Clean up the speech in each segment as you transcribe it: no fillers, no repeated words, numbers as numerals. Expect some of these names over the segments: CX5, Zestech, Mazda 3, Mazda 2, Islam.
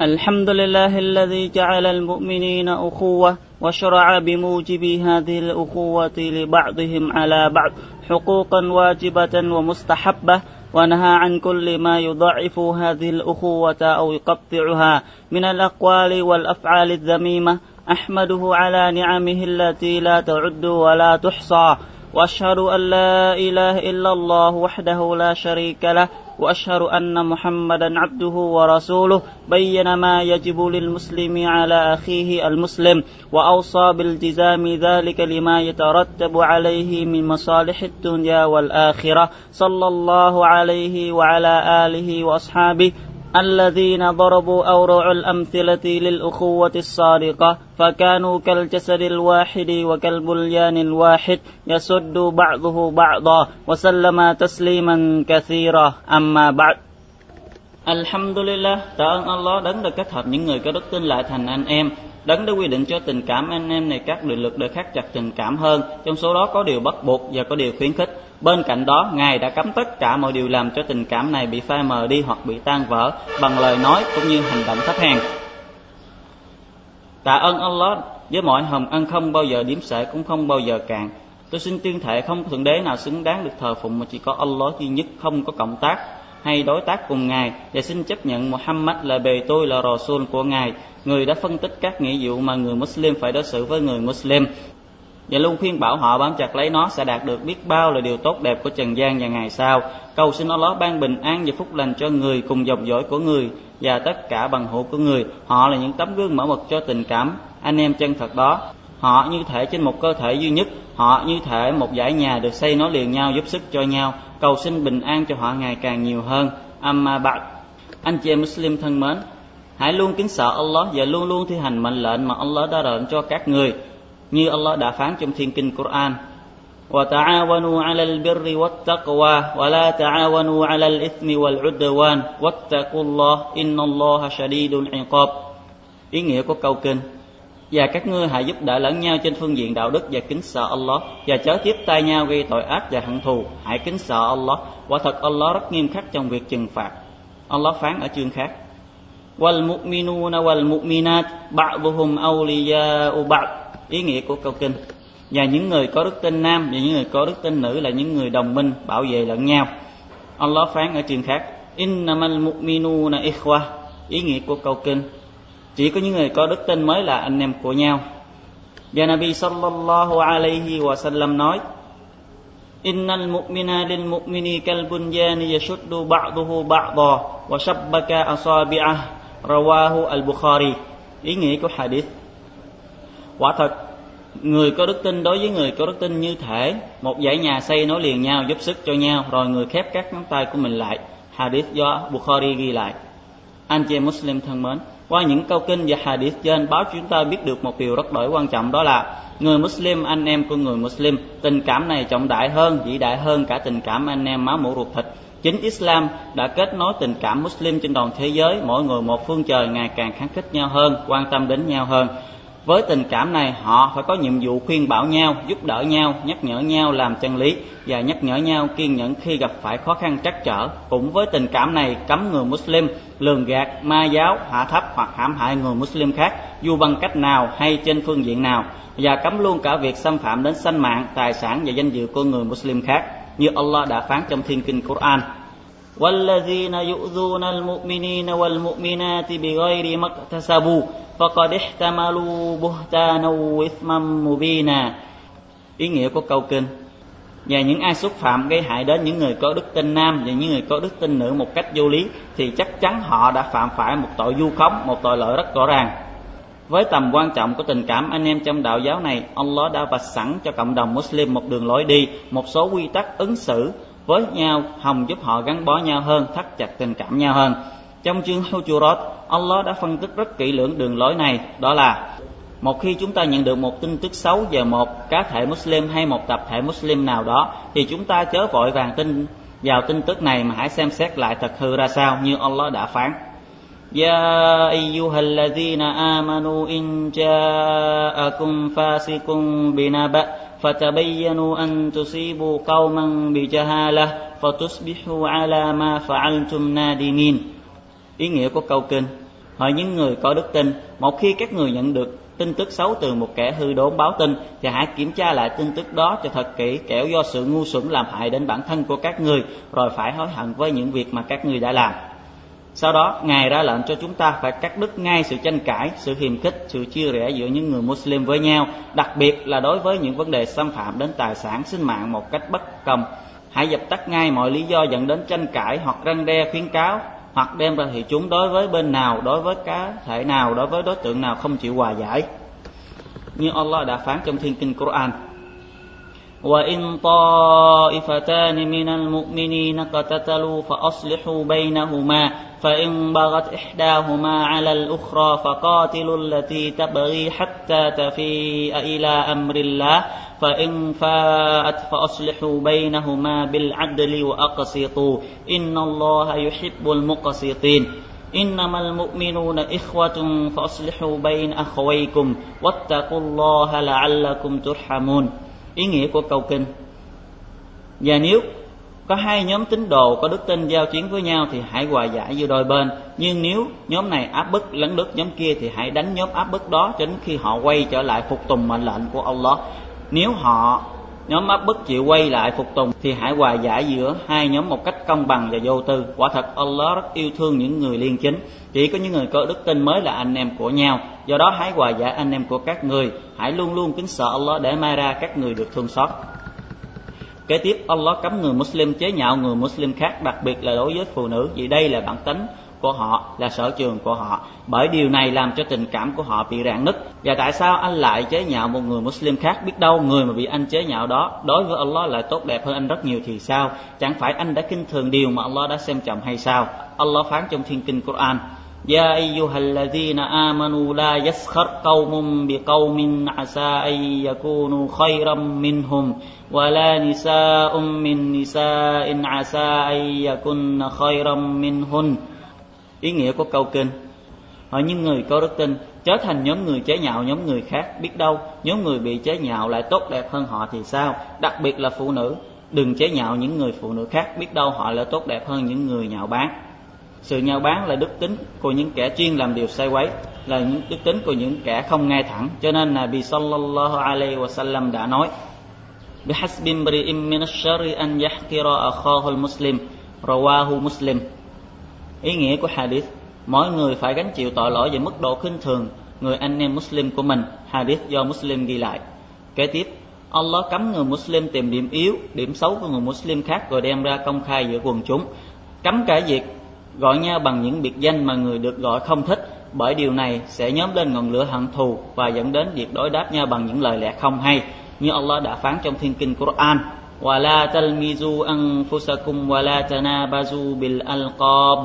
الحمد لله الذي جعل المؤمنين أخوة وشرع بموجب هذه الأخوة لبعضهم على بعض حقوقا واجبة ومستحبة ونهى عن كل ما يضعف هذه الأخوة أو يقطعها من الأقوال والأفعال الذميمة أحمده على نعمه التي لا تعد ولا تحصى وأشهد أن لا إله إلا الله وحده لا شريك له وأشهد أن محمدا عبده ورسوله بين ما يجب للمسلم على أخيه المسلم وأوصى بالتزام ذلك لما يترتب عليه من مصالح الدنيا والآخرة صلى الله عليه وعلى آله وأصحابه الذين ضربوا أوروع الأمثلة للأخوة الصادقة فكانوا كالجسد الواحد وكالبليان الواحد يسد بعضه بعضا وسلم تسليما كثيرا. أما بعد. Alhamdulillah, tạ ơn Allah đấng đã kết hợp những người có đức tin lại thành anh em. Đấng đã quy định cho tình cảm anh em này các định luật để khắc chặt tình cảm hơn, trong số đó có điều bắt buộc và có điều khuyến khích. Bên cạnh đó, Ngài đã cấm tất cả mọi điều làm cho tình cảm này bị phai mờ đi hoặc bị tan vỡ bằng lời nói cũng như hành động thấp hèn. Tạ ơn Allah với mọi hồng ân không bao giờ điểm sể cũng không bao giờ cạn. Tôi xin tuyên thệ không có thượng đế nào xứng đáng được thờ phụng mà chỉ có Allah duy nhất, không có cộng tác hay đối tác cùng Ngài, và xin chấp nhận Muhammad là bề tôi, là Rasul của Ngài, người đã phân tích các nghĩa vụ mà người Muslim phải đối xử với người Muslim và luôn khuyên bảo họ bám chặt lấy nó sẽ đạt được biết bao là điều tốt đẹp của trần gian và ngày sau. Cầu xin Allah ban bình an và phúc lành cho người cùng dòng dõi của người và tất cả bằng hữu của người. Họ là những tấm gương mẫu mực cho tình cảm anh em chân thật đó. Họ như thể trên một cơ thể duy nhất, họ như thể một dãy nhà được xây nối liền nhau giúp sức cho nhau. Cầu xin bình an cho họ ngày càng nhiều hơn. Amma ba'd. Anh chị em Muslim thân mến, hãy luôn kính sợ Allah và luôn luôn thi hành mệnh lệnh mà Allah đã đợn cho các người. Như Allah đã phán trong thiên kinh Quran: وَتَعَاوَنُوا عَلَى الْبِرِّ وَالتَّقْوَى وَلَا تَعَاوَنُوا عَلَى الْإِثْمِ وَالْعُدْوَانِ وَاتَّقُوا اللَّهَ إِنَّ اللَّهَ شَدِيدُ الْعِقَابِ. Ý nghĩa của câu kinh: và các ngươi hãy giúp đỡ lẫn nhau trên phương diện đạo đức và kính sợ Allah, và chớ tiếp tay nhau gây tội ác và hận thù, hãy kính sợ Allah. Quả thật Allah rất nghiêm khắc trong việc trừng phạt. Allah phán ở chương khác: وَالْمُؤْمِنُونَ وَالْمُؤْمِنَاتِ بَعْضُهُمْ أَوْلِيَاءُ بَعْضٍ. Ý nghĩa của câu kinh: và những người có đức tin nam và những người có đức tin nữ là những người đồng minh bảo vệ lẫn nhau. Allah phán ở chương khác: Innamal mu'minuna ikhwa. Ý nghĩa của câu kinh: chỉ có những người có đức tin mới là anh em của nhau. Và Nabi sallallahu alaihi wa sallam nói: Innal mu'mina lil mu'mini kal bunyani yashuddu ba'duhu ba'da wa shabbaka asabi'ah. Rawahu al-Bukhari. Ý nghĩa của hadith: quả thật người có đức tin đối với người có đức tin như thể một dãy nhà xây nối liền nhau giúp sức cho nhau, rồi người khép các ngón tay của mình lại. Hadith do Bukhari ghi lại. Anh chị Muslim thân mến, qua những câu kinh và hadith trên, báo chúng ta biết được một điều rất đổi quan trọng, đó là người Muslim, anh em của người Muslim, tình cảm này trọng đại hơn, vĩ đại hơn cả tình cảm anh em máu mủ ruột thịt. Chính Islam đã kết nối tình cảm Muslim trên toàn thế giới, mỗi người một phương trời, ngày càng kháng khích nhau hơn, quan tâm đến nhau hơn. Với tình cảm này, họ phải có nhiệm vụ khuyên bảo nhau, giúp đỡ nhau, nhắc nhở nhau làm chân lý và nhắc nhở nhau kiên nhẫn khi gặp phải khó khăn trắc trở. Cũng với tình cảm này, cấm người Muslim lường gạt, ma giáo, hạ thấp hoặc hãm hại người Muslim khác dù bằng cách nào hay trên phương diện nào, và cấm luôn cả việc xâm phạm đến sinh mạng, tài sản và danh dự của người Muslim khác, như Allah đã phán trong thiên kinh Quran: وَالَّذِينَ يُؤْذُونَ الْمُؤْمِنِينَ وَالْمُؤْمِنَاتِ بِغَيْرِ مَا اكْتَسَبُوا فَقَدِ احْتَمَلُوا بُهْتَانًا وَإِثْمًا مُبِينًا. Ý nghĩa của câu kinh: và những ai xúc phạm gây hại đến những người có đức tin nam và những người có đức tin nữ một cách vô lý thì chắc chắn họ đã phạm phải một tội vu khống, một tội lỗi rất rõ ràng. Với tầm quan trọng của tình cảm anh em trong đạo giáo này, Allah đã vạch sẵn cho cộng đồng Muslim một đường lối đi, một số quy tắc ứng xử với nhau, hòng giúp họ gắn bó nhau hơn, thắt chặt tình cảm nhau hơn. Trong chương Hujurat, Allah đã phân tích rất kỹ lưỡng đường lối này, đó là: một khi chúng ta nhận được một tin tức xấu về một cá thể Muslim hay một tập thể Muslim nào đó, thì chúng ta chớ vội vàng tin vào tin tức này mà hãy xem xét lại thật hư ra sao, như Allah đã phán: يَا أَيُّهَا الَّذِينَ آمَنُوا إِنْ جَاءَكُمْ فَاسِقٌ بِنَبَأٍ فَتَبَيَّنُوا أَنْ تُصِيبُوا قَوْمًا بِجَهَالَةٍ فَتُصْبِحُوا عَلَى مَا فَعَلْتُمْ نَادِمِينَ. Ý nghĩa của câu kinh: Hỡi những người có đức tin, một khi các người nhận được tin tức xấu từ một kẻ hư đốn báo tin, thì hãy kiểm tra lại tin tức đó cho thật kỹ, kẻo do sự ngu xuẩn làm hại đến bản thân của các người, rồi phải hối hận với những việc mà các người đã làm. Sau đó, Ngài ra lệnh cho chúng ta phải cắt đứt ngay sự tranh cãi, sự hiềm khích, sự chia rẽ giữa những người Muslim với nhau, đặc biệt là đối với những vấn đề xâm phạm đến tài sản, sinh mạng một cách bất công. Hãy dập tắt ngay mọi lý do dẫn đến tranh cãi hoặc răn đe, khuyến cáo, hoặc đem ra thị chúng đối với bên nào, đối với cá thể nào, đối với đối tượng nào không chịu hòa giải. Như Allah đã phán trong Thiên Kinh Quran: وَإِنْ طَائِفَتَانِ مِنَ الْمُؤْمِنِينَ قَتَتَلُوا فَأَصْلِحُوا بَيْنَهُمَا فَإِنْ بَغَتْ إِحْدَاهُمَا عَلَى الْأُخْرَى فَقَاتِلُوا الَّتِي تَبْغِي حَتَّى تَفِيءَ إِلَى أَمْرِ اللَّهِ فَإِنْ فَاءَتْ فَأَصْلِحُوا بَيْنَهُمَا بِالْعَدْلِ وَأَقْسِطُوا إِنَّ اللَّهَ يُحِبُّ الْمُقْسِطِينَ إِنَّمَا الْمُؤْمِنُونَ إِخْوَةٌ فَأَصْلِحُوا بَيْنَ أَخَوَيْكُمْ وَاتَّقُوا اللَّهَ لَعَلَّكُمْ تُرْحَمُونَ. Ý nghĩa của câu kinh: và nếu có hai nhóm tín đồ có đức tin giao chiến với nhau thì hãy hòa giải giữa đôi bên, nhưng nếu nhóm này áp bức lấn lướt nhóm kia thì hãy đánh nhóm áp bức đó cho đến khi họ quay trở lại phục tùng mệnh lệnh của Allah. Nếu nhóm áp bức chịu quay lại phục tùng thì hãy hòa giải giữa hai nhóm một cách công bằng và vô tư. Quả thật Allah rất yêu thương những người liêm chính. Chỉ có những người có đức tin mới là anh em của nhau. Do đó hãy hòa giải anh em của các người. Hãy luôn luôn kính sợ Allah để mai ra các người được thương xót. Kế tiếp, Allah cấm người Muslim chế nhạo người Muslim khác, đặc biệt là đối với phụ nữ, vì đây là bản tính của họ, là sở trường của họ. Bởi điều này làm cho tình cảm của họ bị rạn nứt. Và tại sao anh lại chế nhạo một người Muslim khác? Biết đâu người mà bị anh chế nhạo đó đối với Allah lại tốt đẹp hơn anh rất nhiều thì sao? Chẳng phải anh đã khinh thường điều mà Allah đã xem trọng hay sao? Allah phán trong Thiên Kinh Quran: يَا أَيُّهَا الَّذِينَ آمَنُوا لَا يَسْخَرْ قَوْمٌ بِقَوْمٍ عَسَىٰ أَن يَكُونُوا خَيْرًا مِّنْهُمْ وَلَا نِسَاءٌ مِّن نِّسَاءٍ عَسَىٰ أَن يَكُنَّ خَيْرًا مِّنْهُنَّ. Ý nghĩa của câu kinh: hỡi những người có đức tin, chớ thành nhóm người chế nhạo nhóm người khác, biết đâu nhóm người bị chế nhạo lại tốt đẹp hơn họ thì sao, đặc biệt là phụ nữ. Đừng chế nhạo những người phụ nữ khác, biết đâu họ lại tốt đẹp hơn những người nhạo báng. Sự nhạo báng là đức tính của những kẻ chuyên làm điều sai quấy, là những đức tính của những kẻ không ngay thẳng. Cho nên Nabi sallallahu alaihi wasallam đã nói: بِحَسْبِ امْرِئٍ مِّنَ الشَّرِّ أَنْ يَحْقِرَ أَخَاهُ الْمُسْلِمَ رَوَاهُ مُسْلِمٌ. Ý nghĩa của hadith: mỗi người phải gánh chịu tội lỗi về mức độ khinh thường người anh em Muslim của mình. Hadith do Muslim ghi lại. Kế tiếp, Allah cấm người Muslim tìm điểm yếu, điểm xấu của người Muslim khác rồi đem ra công khai giữa quần chúng. Cấm cả việc gọi nhau bằng những biệt danh mà người được gọi không thích, bởi điều này sẽ nhóm lên ngọn lửa hận thù và dẫn đến việc đối đáp nhau bằng những lời lẽ không hay. Như Allah đã phán trong Thiên Kinh Quran: وَلَا تَلْمِزُوا أَنفُسَكُمْ وَلَا تَنَابَزُوا بِالْأَلْقَابِ.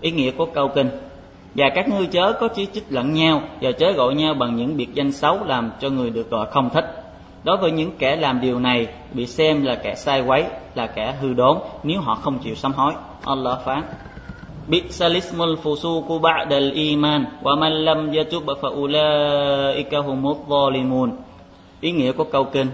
Ý nghĩa của câu kinh: và các ngươi chớ có chỉ trích lẫn nhau và chớ gọi nhau bằng những biệt danh xấu làm cho người được gọi không thích. Đối với những kẻ làm điều này bị xem là kẻ sai quấy, là kẻ hư đốn nếu họ không chịu sám hối. Allah phán: بِئْسَ الْإِسْمُ الْفُسُوقُ بَعْدَ الْإِيمَانِ وَمَنْ لَمْ يَتُبْ فَأُولَٰئِكَ هُمُ الظَّالِمُونَ. Ý nghĩa của câu kinh: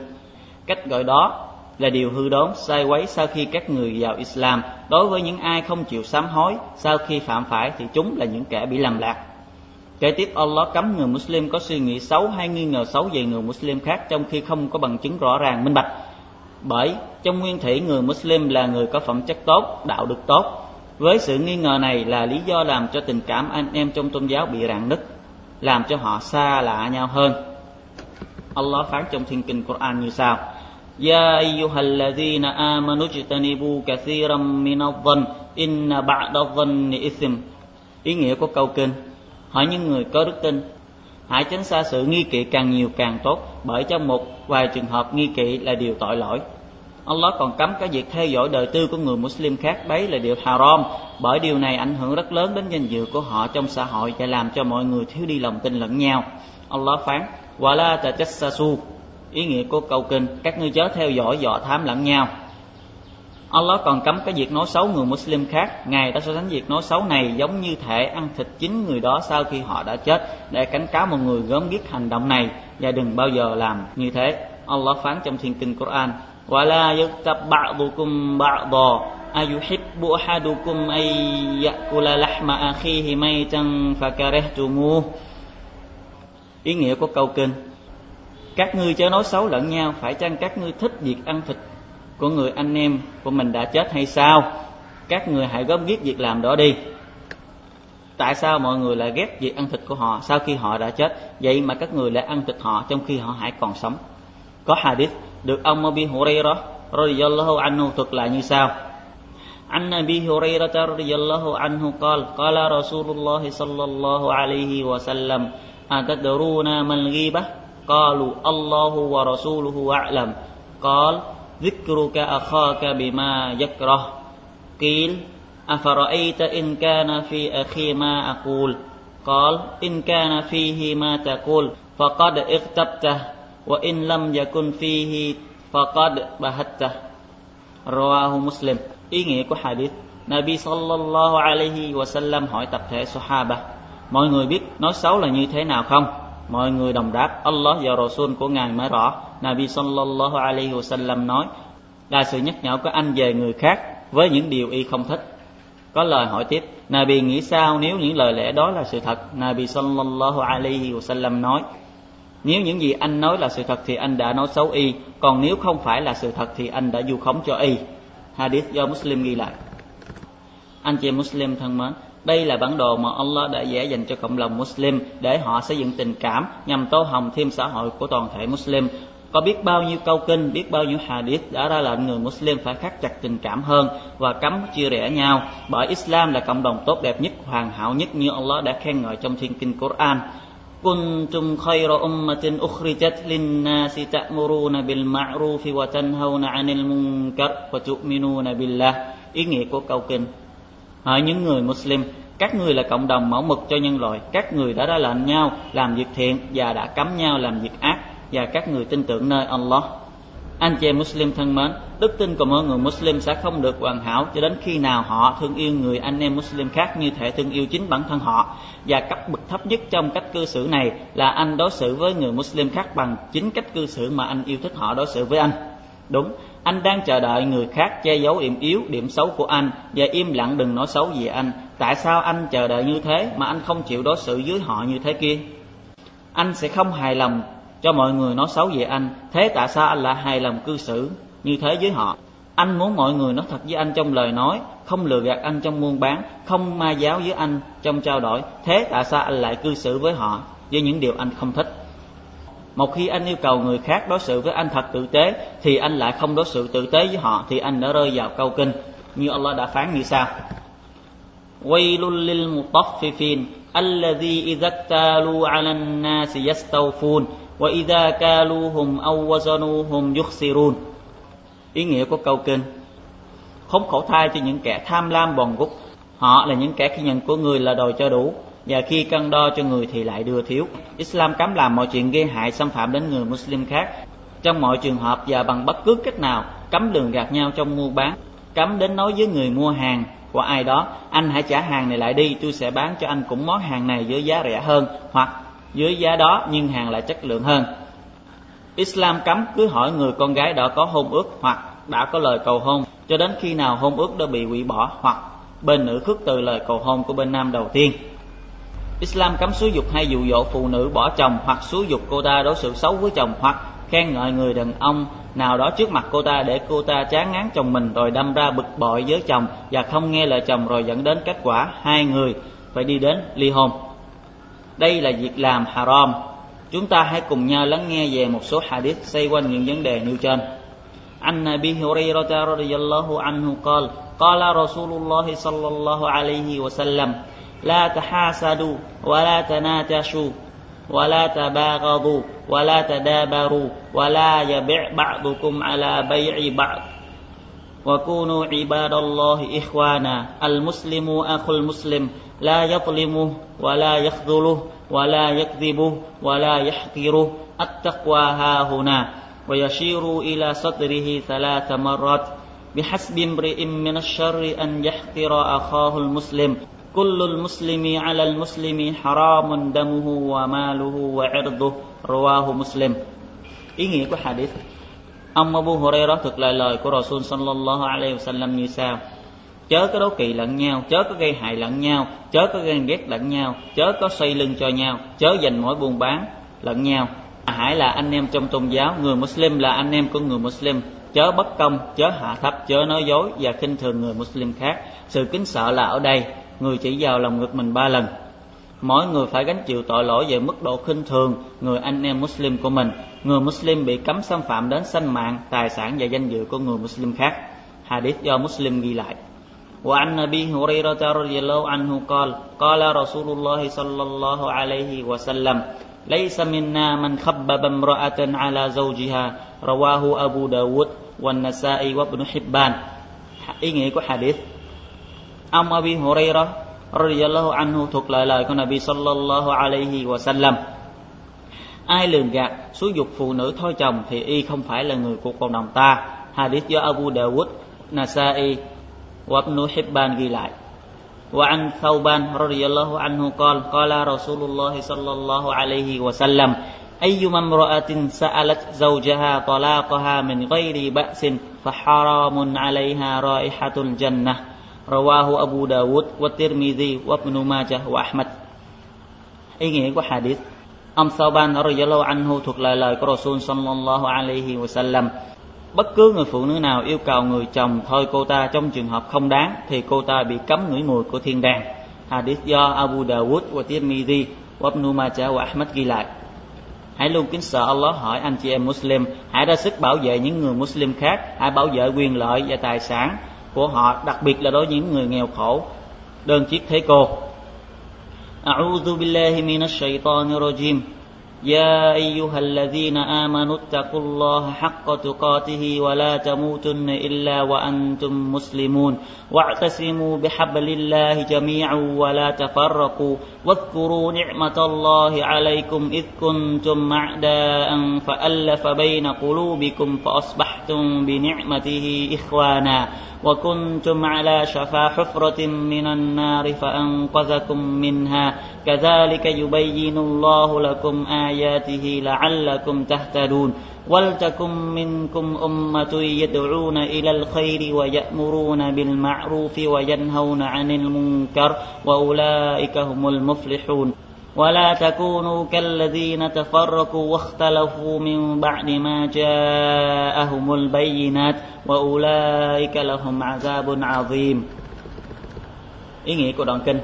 cách gọi đó là điều hư đốn, sai quấy sau khi các người vào Islam. Đối với những ai không chịu sám hối sau khi phạm phải thì chúng là những kẻ bị làm lạc. Kế tiếp, Allah cấm người Muslim có suy nghĩ xấu hay nghi ngờ xấu về người Muslim khác trong khi không có bằng chứng rõ ràng minh bạch. Bởi trong nguyên thủy người Muslim là người có phẩm chất tốt, đạo đức tốt. Với sự nghi ngờ này là lý do làm cho tình cảm anh em trong tôn giáo bị rạn nứt, làm cho họ xa lạ nhau hơn. Allah phán trong Thiên Kinh Quran như sau: يَا أَيُّهَا الَّذِينَ آمَنُوا اجْتَنِبُوا كَثِيرًا مِنَ الظَّنِّ إِنَّ بَعْدَ الظَّنِّ إِثْمٌ. Ý nghĩa của câu kinh: hỡi những người có đức tin, hãy tránh xa sự nghi kỵ càng nhiều càng tốt, bởi trong một vài trường hợp nghi kỵ là điều tội lỗi. Allah còn cấm cái việc theo dõi đời tư của người Muslim khác, đấy là điều haram, bởi điều này ảnh hưởng rất lớn đến danh dự của họ trong xã hội và làm cho mọi người thiếu đi lòng tin lẫn nhau. Allah phán: وَلَا تَجَسَّسُوا. Ý nghĩa của câu kinh: các ngươi chớ theo dõi dò thám lẫn nhau. Allah còn cấm cái việc nói xấu người Muslim khác. Ngài đã so sánh việc nói xấu này giống như thể ăn thịt chính người đó sau khi họ đã chết, để cảnh cáo mọi người gớm ghiếc hành động này và đừng bao giờ làm như thế. Allah phán trong Thiên Kinh Quran: وَلَا يَغْتَبْ بَعْضُكُمْ بَعْضًا أَيُحِبُّ أَحَدُكُمْ أَنْ يَأْكُلَ لَحْمَ أَخِيهِ مَيْتًا فَكَرِهْتُمُوهُ. Ý nghĩa của câu kinh: các ngươi chớ nói xấu lẫn nhau, phải chăng các ngươi thích việc ăn thịt của người anh em của mình đã chết hay sao? Các người hãy gớm ghiếc việc làm đó đi. Tại sao mọi người lại ghét việc ăn thịt của họ sau khi họ đã chết, vậy mà các người lại ăn thịt họ trong khi họ hãy còn sống? Có hadith được ông Abi Hurairah radhiyallahu anhu thuật lại như sau: An Abi Hurairah radhiyallahu anhu qala qala Rasulullah sallallahu alaihi wa sallam atadruna mal ghibah qalu Allahu wa rasuluhu a'lam qala dhikruka akhaka bima yakrah قيل أفرأيت إن كان في أخي ما أقول قال إن كان فيه ما تقول فقد اغتبته وإن لم يكن فيه فقد بهته. رواه مسلم. Ý nghĩa của hadith: Nabi sallallahu alaihi wasallam hỏi tập thể Sahaba: mọi người biết nói xấu là như thế nào không? Mọi người đồng đáp: Allah và Rasul của ngài mới rõ. Nabi sallallahu alaihi wasallam nói: là sự nhắc nhở của anh về người khác với những điều y không thích. Có lời hỏi tiếp: Nabi nghĩ sao nếu những lời lẽ đó là sự thật? Nabi sallallahu alaihi wasallam nói: nếu những gì anh nói là sự thật thì anh đã nói xấu y, còn nếu không phải là sự thật thì anh đã vu khống cho y. Hadith do Muslim ghi lại. Anh chị Muslim thân mến, đây là bản đồ mà Allah đã vẽ dành cho cộng đồng Muslim để họ xây dựng tình cảm nhằm tô hồng thêm xã hội của toàn thể Muslim. Có biết bao nhiêu câu kinh, biết bao nhiêu hadith đã ra lệnh người Muslim phải khắc chặt tình cảm hơn và cấm chia rẽ nhau, bởi Islam là cộng đồng tốt đẹp nhất, hoàn hảo nhất như Allah đã khen ngợi trong thiên kinh Quran: Kuntum khayra ummatin ukhrijat lin-nasi ta'muruna bil-ma'rufi wa tanhauna 'anil munkar wa tu'minuna billah. Ý nghĩa của câu kinh: hỡi những người Muslim, các người là cộng đồng mẫu mực cho nhân loại, các người đã ra lệnh nhau làm việc thiện và đã cấm nhau làm việc ác, và các người tin tưởng nơi Allah. Anh chị Muslim thân mến, đức tin của mỗi người Muslim sẽ không được hoàn hảo cho đến khi nào họ thương yêu người anh em Muslim khác như thể thương yêu chính bản thân họ. Và cấp bậc thấp nhất trong cách cư xử này là anh đối xử với người Muslim khác bằng chính cách cư xử mà anh yêu thích họ đối xử với anh. Đúng, anh đang chờ đợi người khác che giấu điểm yếu, điểm xấu của anh và im lặng đừng nói xấu về anh. Tại sao anh chờ đợi như thế mà anh không chịu đối xử với họ như thế kia? Anh sẽ không hài lòng cho mọi người nói xấu về anh, thế tại sao anh lại hài lòng cư xử như thế với họ? Anh muốn mọi người nói thật với anh trong lời nói, không lừa gạt anh trong buôn bán, không ma giáo với anh trong trao đổi, thế tại sao anh lại cư xử với họ với những điều anh không thích? Một khi anh yêu cầu người khác đối xử với anh thật tử tế thì anh lại không đối xử tử tế với họ, thì anh đã rơi vào câu kinh như Allah đã phán như sau: Waylul lil mutaffifin allazi idza talu 'alan nas yastawfun wa idza kaluhum aw wazanuhum yukhsirun. Ý nghĩa của câu kinh: khốn khổ thay cho những kẻ tham lam bòn gút, họ là những kẻ khi nhận của người là đòi cho đủ và khi cân đo cho người thì lại đưa thiếu. Islam cấm làm mọi chuyện gây hại xâm phạm đến người Muslim khác trong mọi trường hợp và bằng bất cứ cách nào, cấm lường gạt nhau trong mua bán, cấm đến nói với người mua hàng của ai đó: anh hãy trả hàng này lại đi, tôi sẽ bán cho anh cũng món hàng này với giá rẻ hơn hoặc dưới giá đó nhưng hàng lại chất lượng hơn. Islam cấm cứ hỏi người con gái đã có hôn ước hoặc đã có lời cầu hôn cho đến khi nào hôn ước đã bị hủy bỏ hoặc bên nữ khước từ lời cầu hôn của bên nam đầu tiên. Islam cấm xúi giục hay dụ dỗ phụ nữ bỏ chồng hoặc xúi giục cô ta đối xử xấu với chồng hoặc khen ngợi người đàn ông nào đó trước mặt cô ta để cô ta chán ngán chồng mình rồi đâm ra bực bội với chồng và không nghe lời chồng, rồi dẫn đến kết quả hai người phải đi đến ly hôn. Đây là việc làm haram. Chúng ta hãy cùng nhau lắng nghe về một số hadith xoay quanh những vấn đề nêu trên. An Abi Hurairah radhiyallahu anhu qala qala Rasulullah sallallahu alaihi wasallam la tahasadu wa la tanatashu wa la tabaghadu wa la tadabaru wa la yabi' ba'dukum ala bay'i ba'd wa kunu ibadallahi ikhwana al-muslimu akhul muslim la yadhlimuhu wa la yakhdhuluhu wa la yakdhibuhu wa la yahqiruhu at-taqwa hahuna wa yashiru ila sadrihi thalatha marrat bihasbi imri'in min ash-sharri an yahqira akhahu al-muslim kullul muslimi 'ala al-muslimi haramun damuhu wa maluhu wa 'irduhu. Rawahu Muslim. Ý nghĩa của hadith: ông Abu Hurairah thuật lại lời của Rasul sallallahu alaihi wasallam như sau: chớ có đố kỵ lẫn nhau, chớ có gây hại lẫn nhau, chớ có ghen ghét lẫn nhau, chớ có xây lưng cho nhau, chớ giành mỗi buôn bán lẫn nhau. Hãy là anh em trong tôn giáo, người Muslim là anh em của người Muslim, chớ bất công, chớ hạ thấp, chớ nói dối và khinh thường người Muslim khác. Sự kính sợ là ở đây, người chỉ vào lòng ngực mình 3 lần. Mỗi người phải gánh chịu tội lỗi về mức độ khinh thường người anh em Muslim của mình. Người Muslim bị cấm xâm phạm đến sinh mạng, tài sản và danh dự của người Muslim khác. Hadith do Muslim ghi lại. وعن أبي هريرة رضي الله عنه قال قال رسول الله صلى الله عليه وسلم ليس منا من خبب امرأة على زوجها رواه أبو داود والنسائي وابن حبان. Ý nghĩa của hadith. Ông Abi Hurairah radhiyallahu anhu thuộc lại lời của Nabi sallallahu alaihi wa sallam: ai lường gạt, xúi dục phụ nữ thoi chồng thì y không phải là người của cộng đồng ta. Hadith do Abu Dawud, Nasa'i wa Ibn Hibban ghi lại. Wa an Thawban radhiyallahu anhu qala qala Rasulullah sallallahu alaihi wa sallam: ayyuma imra'atin sa'alat zawjaha talaqaha min ghairi ba'sin fa haramun 'alayha raihatul jannah. Rawahu Abu Dawud wa Tirmidhi wa Ibn Majah wa Ahmad. Ý nghĩa của hadith. Ông Thawban radhiyallahu anhu thuộc lại lời của Rasul sallallahu alaihi wa sallam: bất cứ người phụ nữ nào yêu cầu người chồng thôi cô ta trong trường hợp không đáng thì cô ta bị cấm ngửi mùi của thiên đàng. Hadith do Abu Dawud wa Tirmidhi wa Ibn Majah wa Ahmad ghi lại. Hãy luôn kính sợ Allah. Hỏi anh chị em Muslim, hãy ra sức bảo vệ những người Muslim khác, hãy bảo vệ quyền lợi và tài sản của họ, đặc biệt là đối với những người nghèo khổ, đơn chiếc thế cô. A'udhu billahi minash shaitanir rajim. Ya ayyuhalladhina amanu taqullaha haqqa tuqatihi wa la tamutunna illa wa antum muslimun. Wa'tasimu bihablillahi jami'an wa la tafarraqu. Wadhkuru ni'matallahi 'alaykum idh kuntum a'da'an fa'alafa bayna qulubikum fa asbahtum bi ni'matihi ikhwana. وكنتم على شفا حفرة من النار فأنقذكم منها كذلك يبين الله لكم آياته لعلكم تهتدون ولتكن منكم أمة يدعون إلى الخير ويأمرون بالمعروف وينهون عن المنكر وأولئك هم المفلحون ولا تكونوا كالذين تفرقوا واختلفوا من بعد ما جاءهم البينات وأولئك لهم عذاب عظيم. Ý nghĩa của đoạn kinh.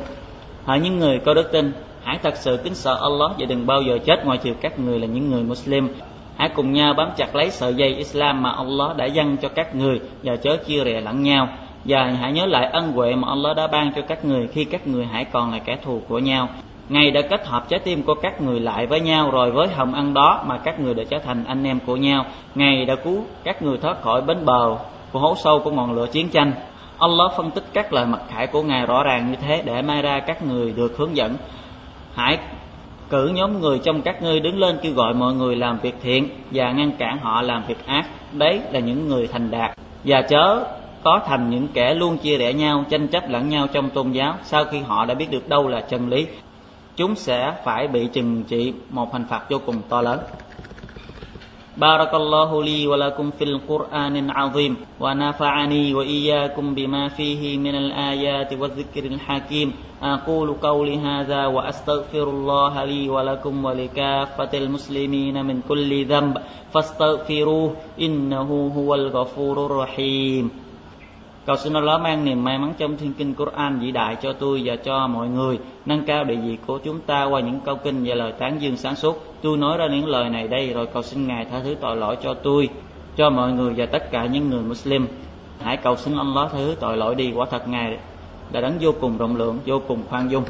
Hỡi những người có đức tin, hãy thật sự kính sợ Allah và đừng bao giờ chết ngoại trừ các người là những người Muslim. Hãy cùng nhau bám chặt lấy sợi dây Islam mà Allah đã dâng cho các người và chớ chia rẽ lẫn nhau. Và hãy nhớ lại ân huệ mà Allah đã ban cho các người khi các người hãy còn là kẻ thù của nhau. Ngài đã kết hợp trái tim của các người lại với nhau, rồi với hồng ân đó mà các người đã trở thành anh em của nhau. Ngài đã cứu các người thoát khỏi bến bờ của hố sâu của ngọn lửa chiến tranh. Allah phân tích các lời mặc khải của Ngài rõ ràng như thế để mai ra các người được hướng dẫn. Hãy cử nhóm người trong các ngươi đứng lên kêu gọi mọi người làm việc thiện và ngăn cản họ làm việc ác. Đấy là những người thành đạt. Và chớ có thành những kẻ luôn chia rẽ nhau, tranh chấp lẫn nhau trong tôn giáo sau khi họ đã biết được đâu là chân lý. Chúng sẽ phải bị trừng trị một hình phạt vô cùng to lớn. Barakallahu li wa lakum fil Qur'anil azim wa nafa'ani wa iyyakum bima fihi minal ayati wa dhikril hakim. Aqulu qawli hadha wa astaghfirullaha li wa lakum wa likaffatil muslimina min kulli dhanb fastaghfiruhu innahu huwal ghafurur rahim. Cầu xin Allah mang niềm may mắn trong thiên kinh Qur'an vĩ đại cho tôi và cho mọi người, nâng cao địa vị của chúng ta qua những câu kinh và lời tán dương sáng suốt. Tôi nói ra những lời này đây rồi cầu xin Ngài tha thứ tội lỗi cho tôi, cho mọi người và tất cả những người Muslim. Hãy cầu xin Allah tha thứ tội lỗi đi, quả thật Ngài đã đấng vô cùng rộng lượng, vô cùng khoan dung.